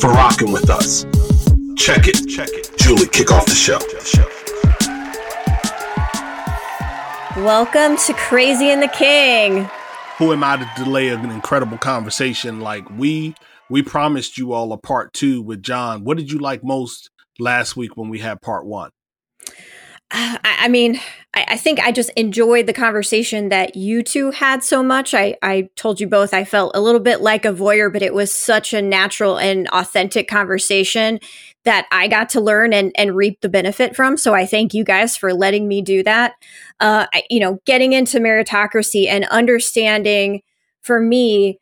for rocking with us. Check it. Julie, kick off the show. Welcome to Crazy and the King. Who am I to delay an incredible conversation? Like we promised you all a part two with John. What did you like most last week when we had part one? I think I just enjoyed the conversation that you two had so much. I told you both I felt a little bit like a voyeur, but it was such a natural and authentic conversation that I got to learn and reap the benefit from. So I thank you guys for letting me do that. Getting into meritocracy and understanding, for me,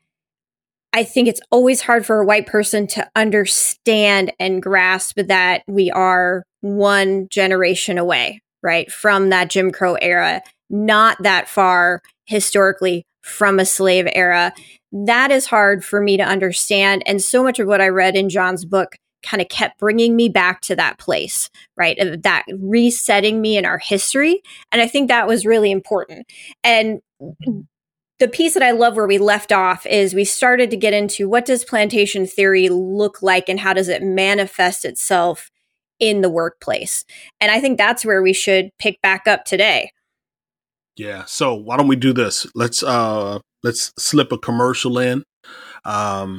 I think it's always hard for a white person to understand and grasp that we are one generation away, right, from that Jim Crow era, not that far historically from a slave era. That is hard for me to understand. And so much of what I read in John's book kind of kept bringing me back to that place, right? That resetting me in our history. And I think that was really important. And the piece that I love where we left off is we started to get into what does plantation theory look like and how does it manifest itself in the workplace? And I think that's where we should pick back up today. Yeah. So why don't we do this? Let's slip a commercial in. We got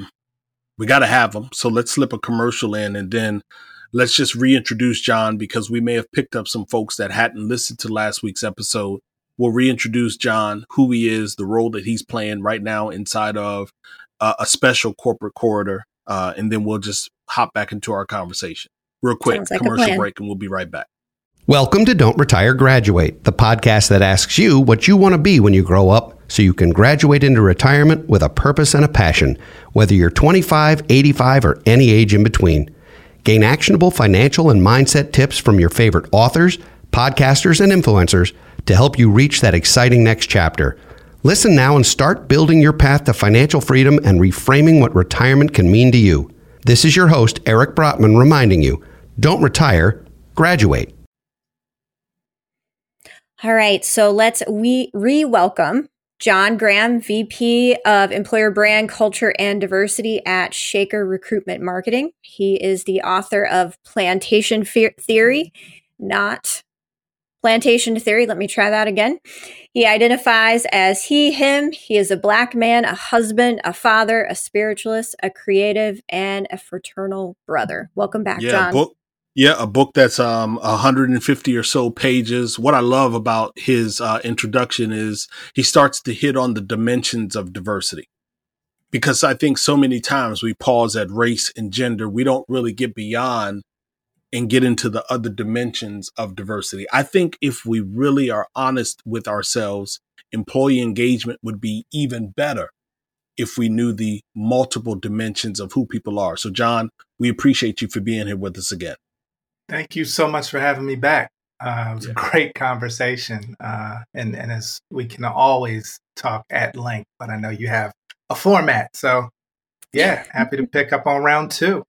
to have them. So let's slip a commercial in and then let's just reintroduce John, because we may have picked up some folks that hadn't listened to last week's episode. We'll reintroduce John, who he is, the role that he's playing right now inside of a special corporate corridor. And then we'll just hop back into our conversation. Real quick, like commercial break, and we'll be right back. Welcome to Don't Retire, Graduate, the podcast that asks you what you want to be when you grow up so you can graduate into retirement with a purpose and a passion, whether you're 25, 85, or any age in between. Gain actionable financial and mindset tips from your favorite authors, podcasters, and influencers to help you reach that exciting next chapter. Listen now and start building your path to financial freedom and reframing what retirement can mean to you. This is your host, Eric Brotman, reminding you, don't retire, graduate. All right, so let's re-welcome John Graham, VP of Employer Brand, Culture, and Diversity at Shaker Recruitment Marketing. He is the author of Plantation Theory, not Plantation Theory. Let me try that again. He identifies as he, him. He is a black man, a husband, a father, a spiritualist, a creative, and a fraternal brother. Welcome back, John. A book that's 150 or so pages. What I love about his introduction is he starts to hit on the dimensions of diversity, because I think so many times we pause at race and gender. We don't really get beyond and get into the other dimensions of diversity. I think if we really are honest with ourselves, employee engagement would be even better if we knew the multiple dimensions of who people are. So, John, we appreciate you for being here with us again. Thank you so much for having me back. It was a great conversation. And as we can always talk at length, but I know you have a format. So, yeah, happy to pick up on round two.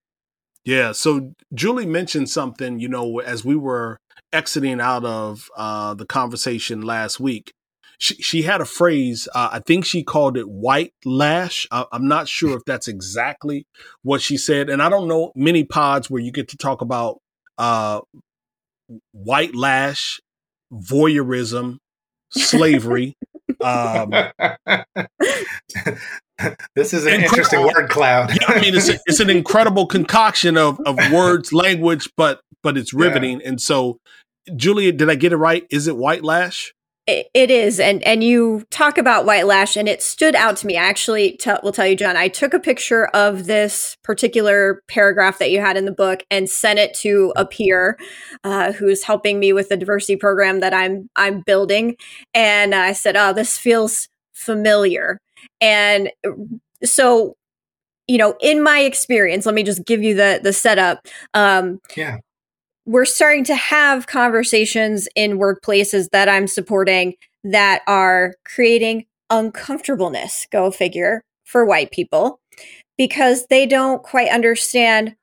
Yeah. So Julie mentioned something, you know, as we were exiting out of the conversation last week, she had a phrase. I think she called it white lash. I'm not sure if that's exactly what she said. And I don't know many pods where you get to talk about white lash, voyeurism, slavery. This is an interesting word cloud. Yeah, I mean, it's an incredible concoction of words, language, but it's riveting. Yeah. And so, Julia, did I get it right? Is it white lash? It is. And you talk about white lash, and it stood out to me. I actually will tell you, John, I took a picture of this particular paragraph that you had in the book and sent it to a peer who's helping me with the diversity program that I'm building. And I said, oh, this feels familiar. And so you know, in my experience, let me just give you the setup. We're starting to have conversations in workplaces that I'm supporting that are creating uncomfortableness, go figure, for white people, because they don't quite understand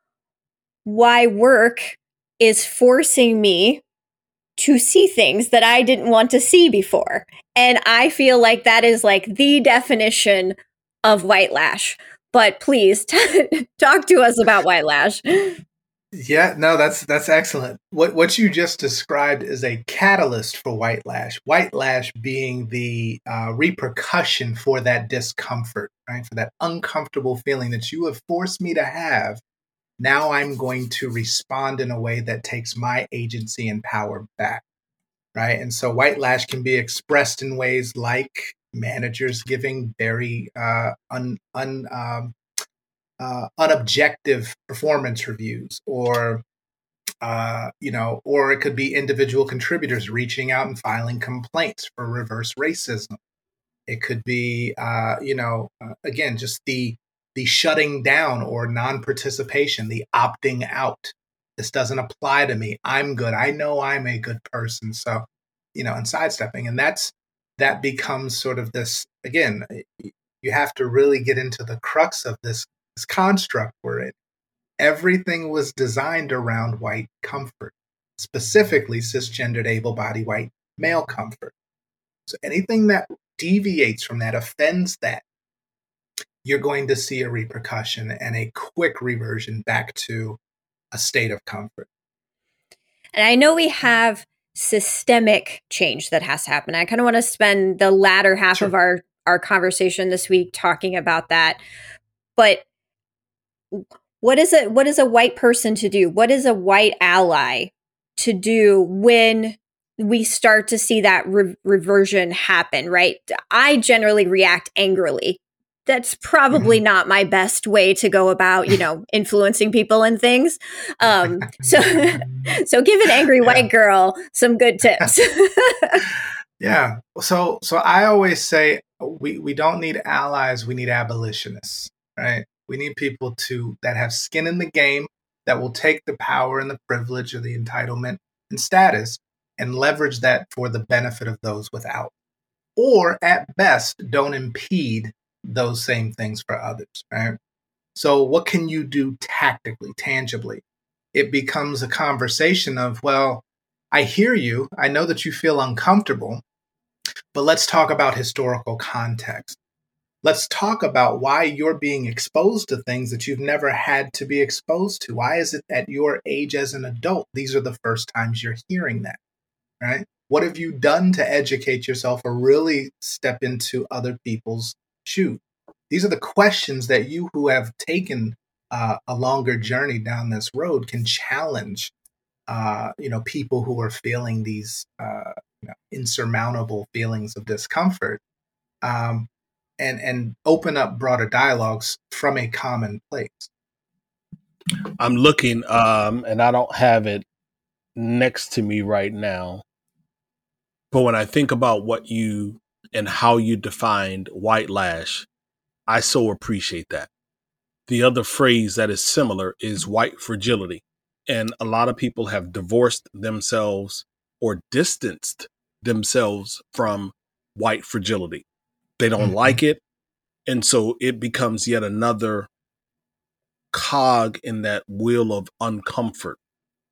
why work is forcing me to see things that I didn't want to see before. And I feel like that is like the definition of white lash. But please talk to us about white lash. Yeah, no, that's excellent. What you just described is a catalyst for white lash. White lash being the repercussion for that discomfort, right? For that uncomfortable feeling that you have forced me to have. Now I'm going to respond in a way that takes my agency and power back, right? And so white lash can be expressed in ways like managers giving very unobjective performance reviews, or or it could be individual contributors reaching out and filing complaints for reverse racism. It could be again, just the shutting down or non-participation, the opting out. This doesn't apply to me. I'm good. I know I'm a good person. So, and sidestepping, and that becomes sort of this again. You have to really get into the crux of this construct we're in. Everything was designed around white comfort, specifically cisgendered, able-bodied white male comfort. So anything that deviates from that, offends that, you're going to see a repercussion and a quick reversion back to a state of comfort. And I know we have systemic change that has to happen. I kind of want to spend the latter half of our conversation this week talking about that. But what is a white person to do? What is a white ally to do when we start to see that reversion happen, right? I generally react angrily. That's probably not my best way to go about, influencing people and things. So give an angry white girl some good tips. Yeah. So I always say we don't need allies. We need abolitionists, right? We need people that have skin in the game, that will take the power and the privilege or the entitlement and status and leverage that for the benefit of those without, or at best, don't impede those same things for others, right? So what can you do tactically, tangibly? It becomes a conversation of, well, I hear you. I know that you feel uncomfortable, but let's talk about historical context. Let's talk about why you're being exposed to things that you've never had to be exposed to. Why is it at your age as an adult, these are the first times you're hearing that, right? What have you done to educate yourself or really step into other people's shoes? These are the questions that you who have taken a longer journey down this road can challenge people who are feeling these insurmountable feelings of discomfort, and open up broader dialogues from a common place. I'm looking, and I don't have it next to me right now, but when I think about what you and how you defined white lash, I so appreciate that. The other phrase that is similar is white fragility. And a lot of people have divorced themselves or distanced themselves from white fragility. They don't like it. And so it becomes yet another cog in that wheel of uncomfort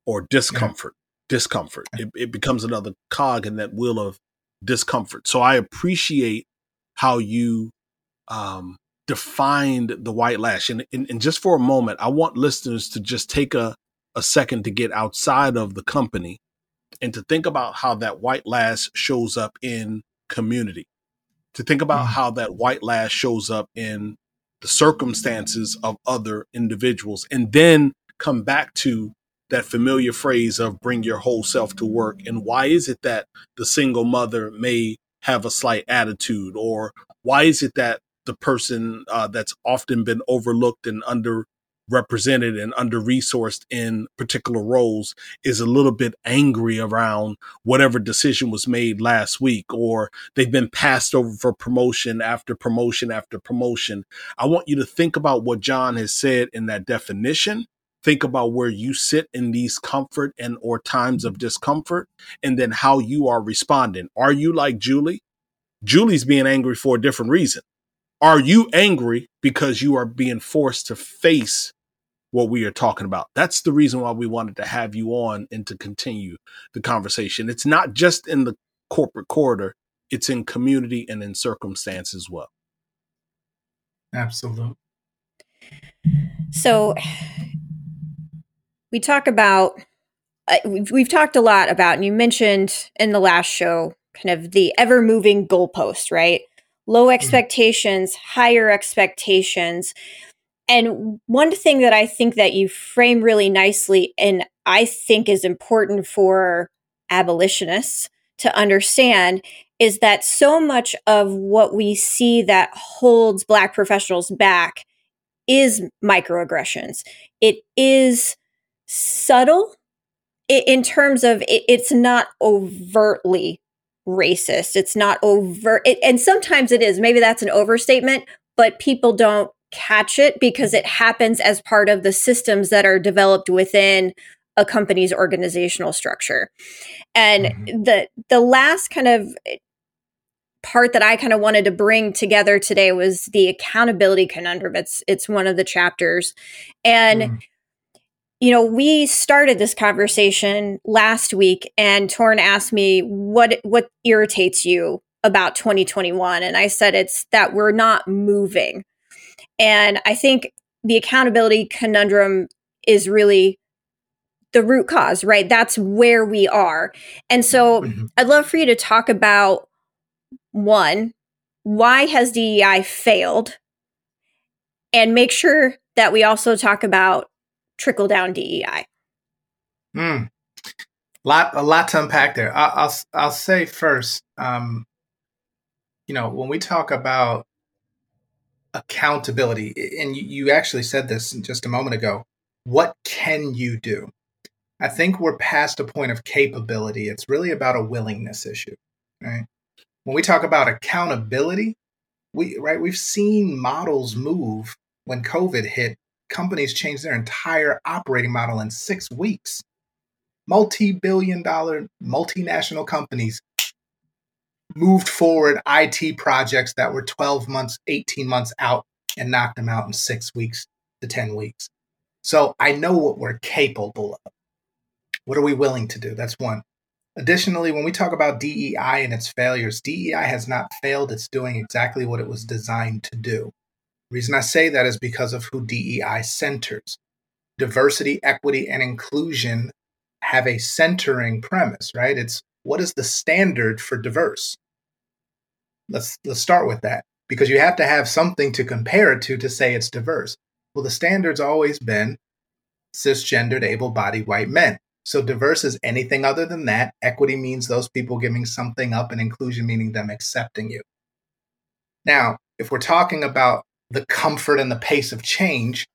or discomfort. Discomfort. It becomes another cog in that wheel of discomfort. So I appreciate how you defined the white lash. And just for a moment, I want listeners to just take a second to get outside of the company and to think about how that white lash shows up in community, to think about how that white lash shows up in the circumstances of other individuals, and then come back to that familiar phrase of bring your whole self to work. And why is it that the single mother may have a slight attitude, or why is it that the person that's often been overlooked and under represented and under-resourced in particular roles is a little bit angry around whatever decision was made last week, or they've been passed over for promotion after promotion after promotion. I want you to think about what John has said in that definition. Think about where you sit in these comfort and or times of discomfort, and then how you are responding. Are you like Julie? Julie's being angry for a different reason. Are you angry because you are being forced to face what we are talking about? That's the reason why we wanted to have you on and to continue the conversation. It's not just in the corporate corridor. It's in community and in circumstance as well. Absolutely. So we talk about, we've talked a lot about, and you mentioned in the last show, kind of the ever-moving goalpost, right? Low expectations, higher expectations. And one thing that I think that you frame really nicely, and I think is important for abolitionists to understand, is that so much of what we see that holds Black professionals back is microaggressions. It is subtle in terms of it's not overtly racist. It's not overt. And sometimes it is. Maybe that's an overstatement, but people don't catch it because it happens as part of the systems that are developed within a company's organizational structure. And the last kind of part that I kind of wanted to bring together today was the accountability conundrum. It's one of the chapters. And you know, we started this conversation last week, and Torn asked me, what irritates you about 2021? And I said, it's that we're not moving. And I think the accountability conundrum is really the root cause, right? That's where we are. And so I'd love for you to talk about, one, why has DEI failed? And make sure that we also talk about trickle down DEI. A lot to unpack there. I'll say first, you know, when we talk about accountability, and you actually said this just a moment ago, what can you do? I think we're past a point of capability. It's really about a willingness issue, right? When we talk about accountability, we've seen models move. When COVID hit, companies changed their entire operating model in 6 weeks. Multi-billion-dollar multinational companies moved forward IT projects that were 12 months, 18 months out, and knocked them out in 6 weeks to 10 weeks. So I know what we're capable of. What are we willing to do? That's one. Additionally, when we talk about DEI and its failures, DEI has not failed. It's doing exactly what it was designed to do. The reason I say that is because of who DEI centers. Diversity, equity, and inclusion have a centering premise, right? It's what is the standard for diverse? Let's start with that, because you have to have something to compare it to say it's diverse. Well, the standard's always been cisgendered, able-bodied white men. So diverse is anything other than that. Equity means those people giving something up, and inclusion meaning them accepting you. Now, if we're talking about the comfort and the pace of change,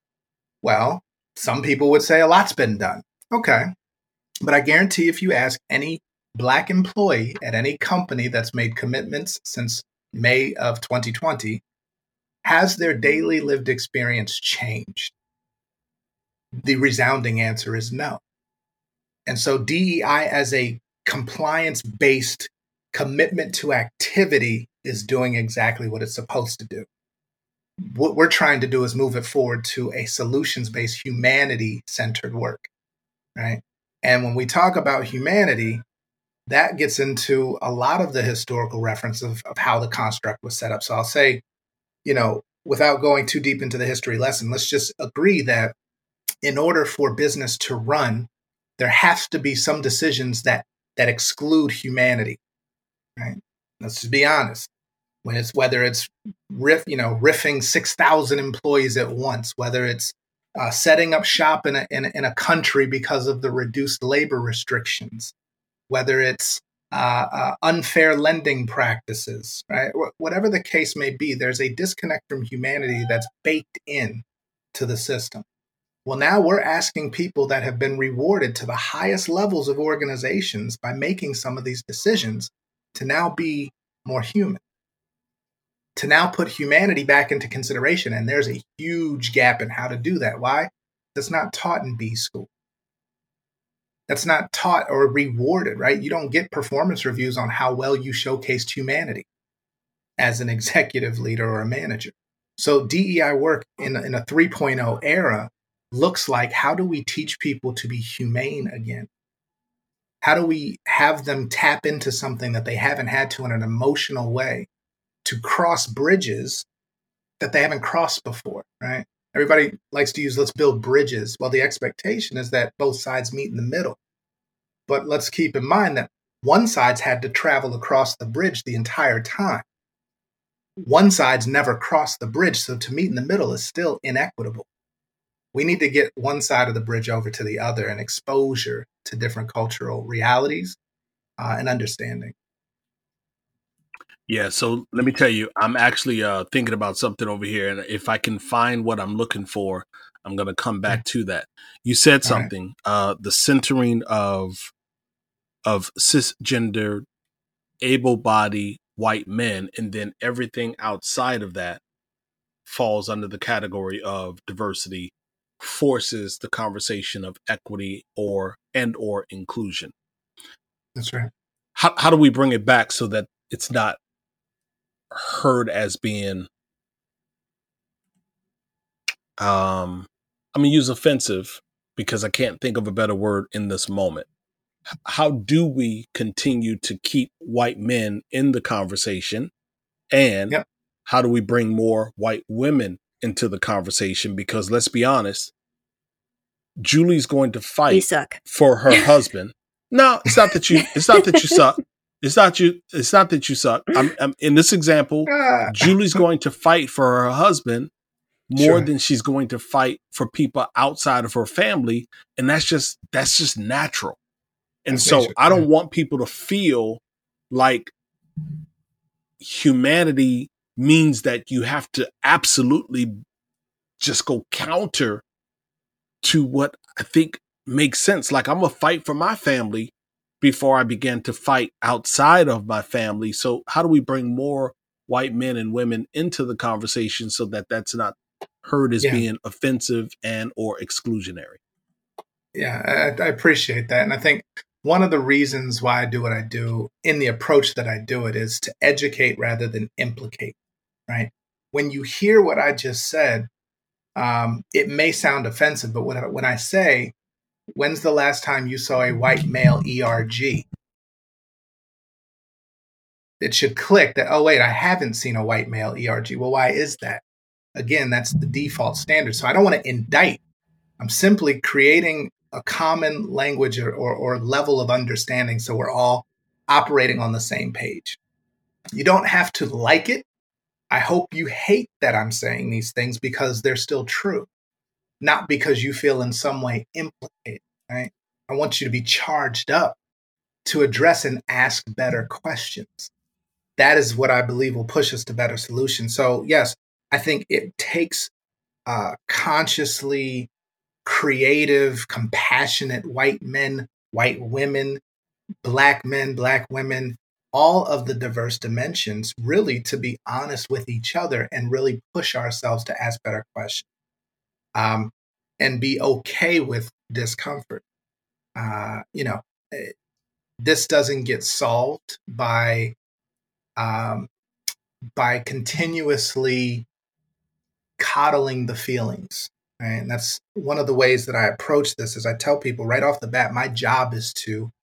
well, some people would say a lot's been done. Okay. But I guarantee if you ask any Black employee at any company that's made commitments since May of 2020, has their daily lived experience changed? The resounding answer is no. And so DEI as a compliance-based commitment to activity is doing exactly what it's supposed to do. What we're trying to do is move it forward to a solutions-based, humanity-centered work, right? And when we talk about humanity, that gets into a lot of the historical reference of how the construct was set up. So I'll say, you know, without going too deep into the history lesson, let's just agree that in order for business to run, there has to be some decisions that exclude humanity, right? Let's just be honest. When it's whether it's riffing 6,000 employees at once, whether it's setting up shop in a country because of the reduced labor restrictions, whether it's unfair lending practices, right? Whatever the case may be, there's a disconnect from humanity that's baked in to the system. Well, now we're asking people that have been rewarded to the highest levels of organizations by making some of these decisions to now be more human, to now put humanity back into consideration. And there's a huge gap in how to do that. Why? That's not taught in B school. That's not taught or rewarded, right? You don't get performance reviews on how well you showcased humanity as an executive leader or a manager. So DEI work in a 3.0 era looks like, how do we teach people to be humane again? How do we have them tap into something that they haven't had to in an emotional way, to cross bridges that they haven't crossed before, right? Everybody likes to use, let's build bridges. Well, the expectation is that both sides meet in the middle. But let's keep in mind that one side's had to travel across the bridge the entire time. One side's never crossed the bridge, so to meet in the middle is still inequitable. We need to get one side of the bridge over to the other, and exposure to different cultural realities and understanding. Yeah, so let me tell you, I'm actually thinking about something over here, and if I can find what I'm looking for, I'm going to come back to that. You said something, the centering of cisgender, able-bodied white men, and then everything outside of that falls under the category of diversity, forces the conversation of equity or inclusion. That's right. How do we bring it back so that it's not heard as being, I'm going to use offensive because I can't think of a better word in this moment. How do we continue to keep white men in the conversation, and how do we bring more white women into the conversation? Because let's be honest, Julie's going to fight for her husband. No, it's not that you suck. It's not that you suck. I'm in this example, Julie's going to fight for her husband more than she's going to fight for people outside of her family. And that's just natural. And I don't want people to feel like humanity means that you have to absolutely just go counter to what I think makes sense. Like, I'm going to fight for my family before I began to fight outside of my family. So how do we bring more white men and women into the conversation so that that's not heard as being offensive and or exclusionary? Yeah, I appreciate that. And I think one of the reasons why I do what I do in the approach that I do it is to educate rather than implicate, right? When you hear what I just said, it may sound offensive, but when I say, when's the last time you saw a white male ERG? It should click that, oh, wait, I haven't seen a white male ERG. Well, why is that? Again, that's the default standard. So I don't want to indict. I'm simply creating a common language or level of understanding so we're all operating on the same page. You don't have to like it. I hope you hate that I'm saying these things because they're still true, not because you feel in some way implicated, right? I want you to be charged up to address and ask better questions. That is what I believe will push us to better solutions. So yes, I think it takes consciously creative, compassionate white men, white women, Black women, all of the diverse dimensions, really to be honest with each other and really push ourselves to ask better questions. And be okay with discomfort. This doesn't get solved by continuously coddling the feelings. Right? And that's one of the ways that I approach this is I tell people right off the bat, my job is to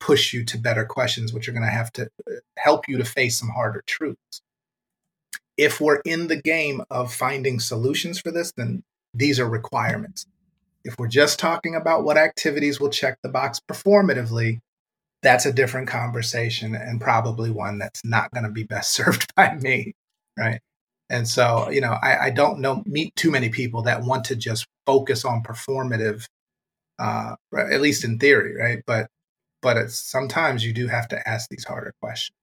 push you to better questions, which are going to have to help you to face some harder truths. If we're in the game of finding solutions for this, then these are requirements. If we're just talking about what activities will check the box performatively, that's a different conversation and probably one that's not going to be best served by me, right? And so, I don't meet too many people that want to just focus on performative, at least in theory, right? But it's, sometimes you do have to ask these harder questions.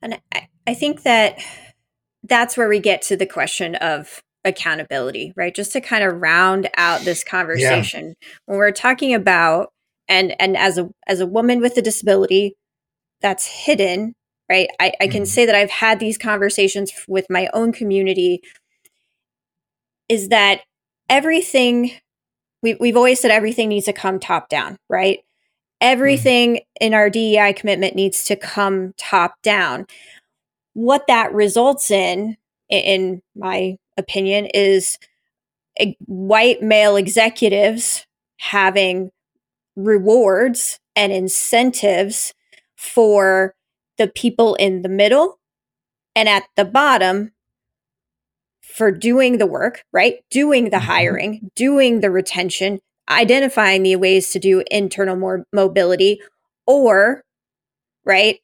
And I think that's where we get to the question of accountability, right? Just to kind of round out this conversation, when we're talking about, and as a woman with a disability that's hidden, right? I can say that I've had these conversations with my own community, is that everything, we've always said everything needs to come top down, right? Everything in our DEI commitment needs to come top down. What that results in my opinion, is white male executives having rewards and incentives for the people in the middle and at the bottom for doing the work, right? Doing the hiring, doing the retention, identifying the ways to do internal mobility, or, right,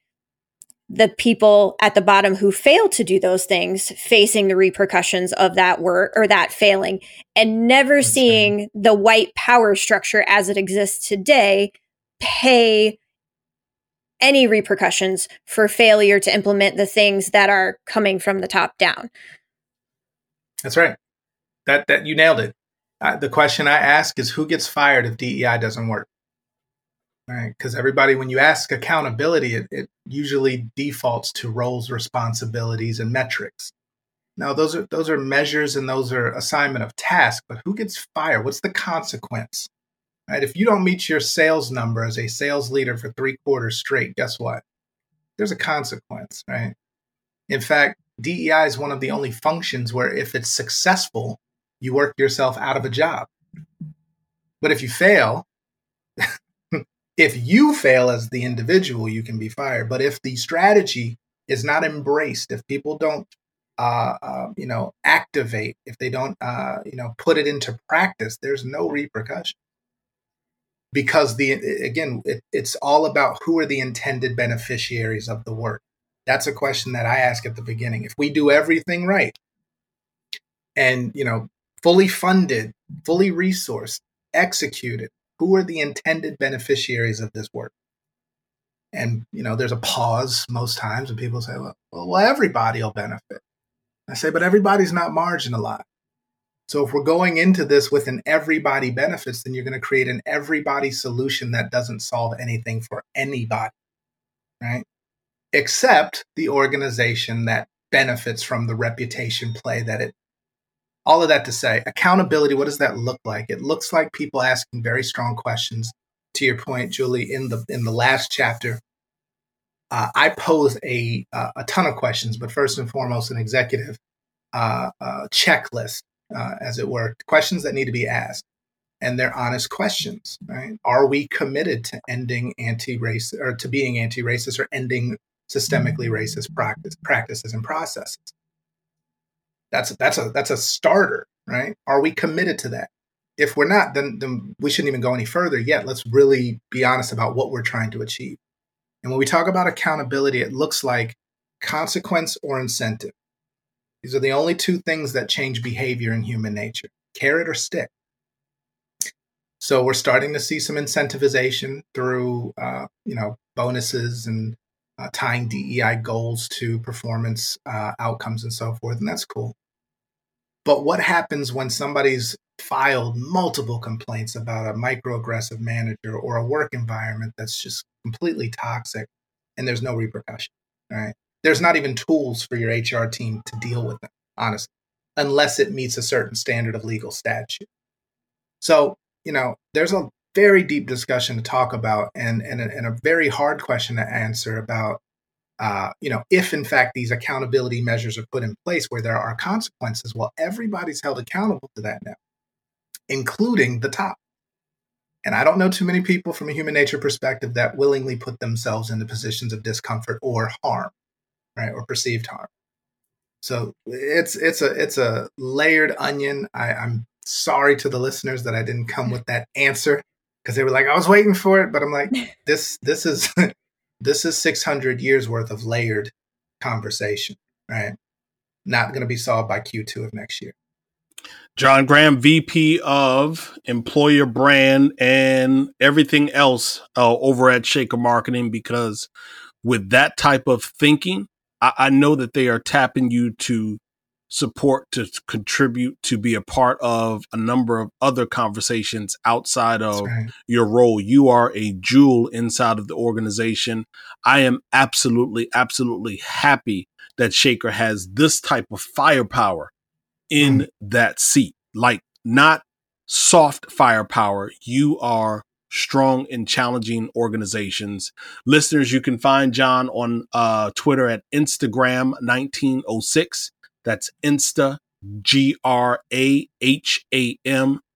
the people at the bottom who fail to do those things facing the repercussions of that work or that failing, and never seeing the white power structure as it exists today pay any repercussions for failure to implement the things that are coming from the top down. That's right. That you nailed it. The question I ask is, who gets fired if DEI doesn't work? Right, because everybody, when you ask accountability, it usually defaults to roles, responsibilities, and metrics. Now, those are measures and those are assignment of tasks, but who gets fired? What's the consequence? Right, if you don't meet your sales number as a sales leader for 3 quarters straight, guess what? There's a consequence, right? In fact, DEI is one of the only functions where if it's successful, you work yourself out of a job. But if you fail... If you fail as the individual, you can be fired. But if the strategy is not embraced, if people don't, activate, if they don't, put it into practice, there's no repercussion. Because it's all about who are the intended beneficiaries of the work. That's a question that I ask at the beginning. If we do everything right and, fully funded, fully resourced, executed, who are the intended beneficiaries of this work? And, there's a pause most times when people say, well, everybody will benefit. I say, but everybody's not marginalized. So if we're going into this with an everybody benefits, then you're going to create an everybody solution that doesn't solve anything for anybody, right? Except the organization that benefits from the reputation play that it. All of that to say, accountability, what does that look like? It looks like people asking very strong questions. To your point, Julie, in the last chapter, I posed a ton of questions, but first and foremost, an executive checklist, as it were, questions that need to be asked. And they're honest questions, right? Are we committed to ending anti-racist, or to being anti-racist, or ending systemically racist practices and processes? That's a starter, right? Are we committed to that? If we're not, then we shouldn't even go any further yet. Let's really be honest about what we're trying to achieve. And when we talk about accountability, it looks like consequence or incentive. These are the only two things that change behavior in human nature, carrot or stick. So we're starting to see some incentivization through, bonuses and tying DEI goals to performance outcomes and so forth, and that's cool. But what happens when somebody's filed multiple complaints about a microaggressive manager or a work environment that's just completely toxic and there's no repercussion, right? There's not even tools for your HR team to deal with them, honestly, unless it meets a certain standard of legal statute. So, there's a very deep discussion to talk about and a very hard question to answer about, if in fact these accountability measures are put in place where there are consequences, well, everybody's held accountable to that now, including the top. And I don't know too many people from a human nature perspective that willingly put themselves into positions of discomfort or harm, right, or perceived harm. So it's a layered onion. I'm sorry to the listeners that I didn't come with that answer. Because they were like, I was waiting for it, but I'm like, this is this is 600 years worth of layered conversation, right? Not going to be solved by Q2 of next year. John Graham, VP of Employer Brand and everything else over at Shaker Marketing, because with that type of thinking, I know that they are tapping you to support, to contribute, to be a part of a number of other conversations outside of your role. You are a jewel inside of the organization. I am absolutely, absolutely happy that Shaker has this type of firepower in that seat. Like, not soft firepower. You are strong and challenging organizations. Listeners, you can find John on Twitter at Instagram 1906. That's Insta Graham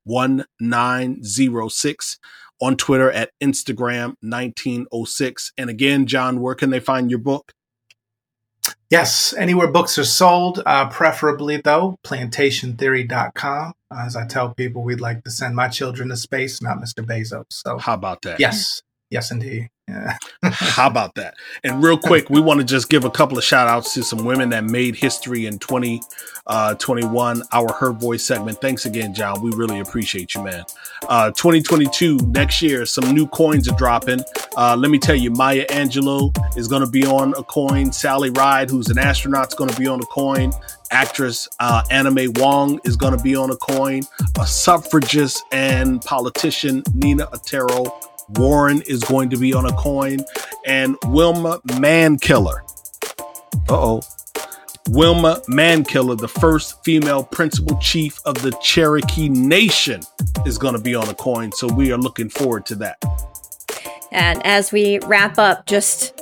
1906 on Twitter at Instagram 1906. And again, John, where can they find your book? Yes, anywhere books are sold, preferably, though, plantationtheory.com. As I tell people, we'd like to send my children to space, not Mr. Bezos. So how about that? Yes. Yes, indeed. Yeah. How about that? And real quick, we want to just give a couple of shout outs to some women that made history in 2021, our Her Voice segment. Thanks again, John. We really appreciate you, man. 2022, next year, some new coins are dropping. Let me tell you, Maya Angelou is going to be on a coin. Sally Ride, who's an astronaut, is going to be on a coin. Actress Anna Mae Wong is going to be on a coin. A suffragist and politician, Nina Otero Warren, is going to be on a coin, and Wilma Mankiller. Wilma Mankiller, the first female principal chief of the Cherokee Nation, is going to be on a coin. So we are looking forward to that. And as we wrap up, just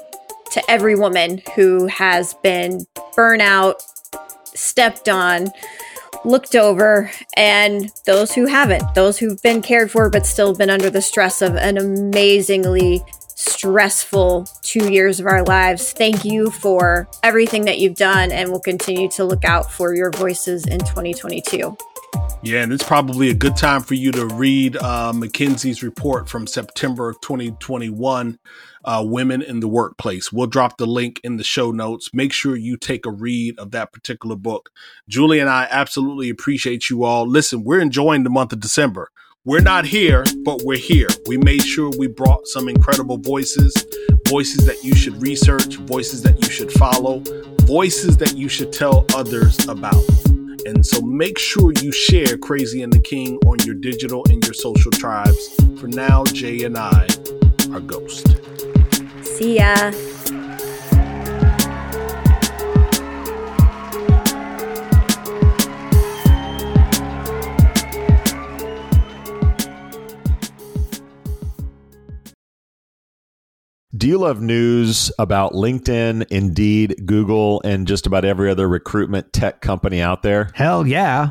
to every woman who has been burnout, stepped on, looked over, and those who haven't, those who've been cared for but still been under the stress of an amazingly stressful 2 years of our lives, thank you for everything that you've done, and we'll continue to look out for your voices in 2022. Yeah, and it's probably a good time for you to read McKinsey's report from September of 2021, Women in the Workplace. We'll drop the link in the show notes. Make sure you take a read of that particular book. Julie and I absolutely appreciate you all. Listen, we're enjoying the month of December. We're not here, but we're here. We made sure we brought some incredible voices, voices that you should research, voices that you should follow, voices that you should tell others about. And so make sure you share Crazy and the King on your digital and your social tribes. For now, Jay and I are ghost. See ya. Do you love news about LinkedIn, Indeed, Google, and just about every other recruitment tech company out there? Hell yeah.